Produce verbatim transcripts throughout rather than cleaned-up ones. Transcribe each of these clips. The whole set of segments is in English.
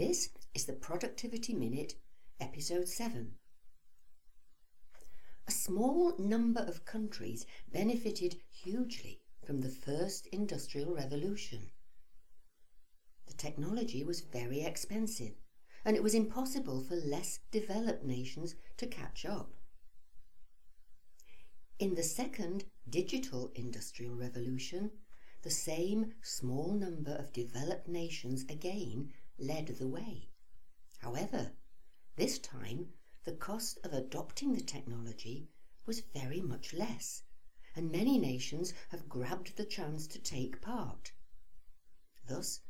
This is the Productivity Minute, Episode seven. A small number of countries benefited hugely from the first Industrial Revolution. The technology was very expensive, and it was impossible for less developed nations to catch up. In the second Digital Industrial Revolution, the same small number of developed nations again led the way. However, this time the cost of adopting the technology was very much less, and many nations have grabbed the chance to take part. Thus,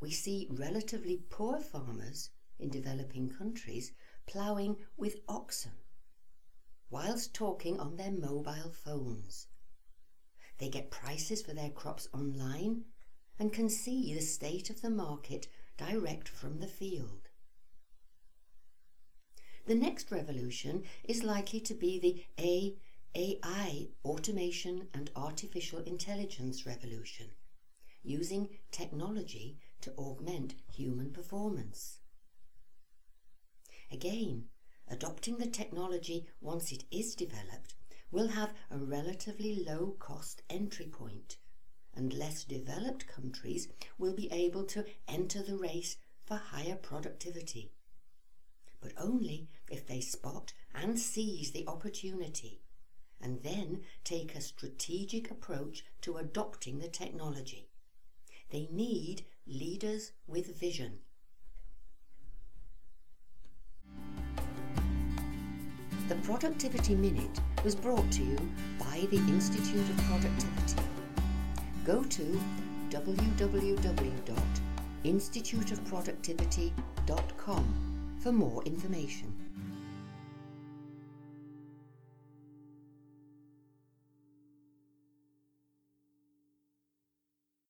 we see relatively poor farmers in developing countries ploughing with oxen, whilst talking on their mobile phones. They get prices for their crops online and can see the state of the market direct from the field. The next revolution is likely to be the A I, Automation and Artificial Intelligence Revolution, using technology to augment human performance. Again, adopting the technology once it is developed will have a relatively low cost entry point, and less developed countries will be able to enter the race for higher productivity, but only if they spot and seize the opportunity, and then take a strategic approach to adopting the technology. They need leaders with vision. The Productivity Minute was brought to you by the Institute of Productivity. Go to w w w dot institute of productivity dot com for more information.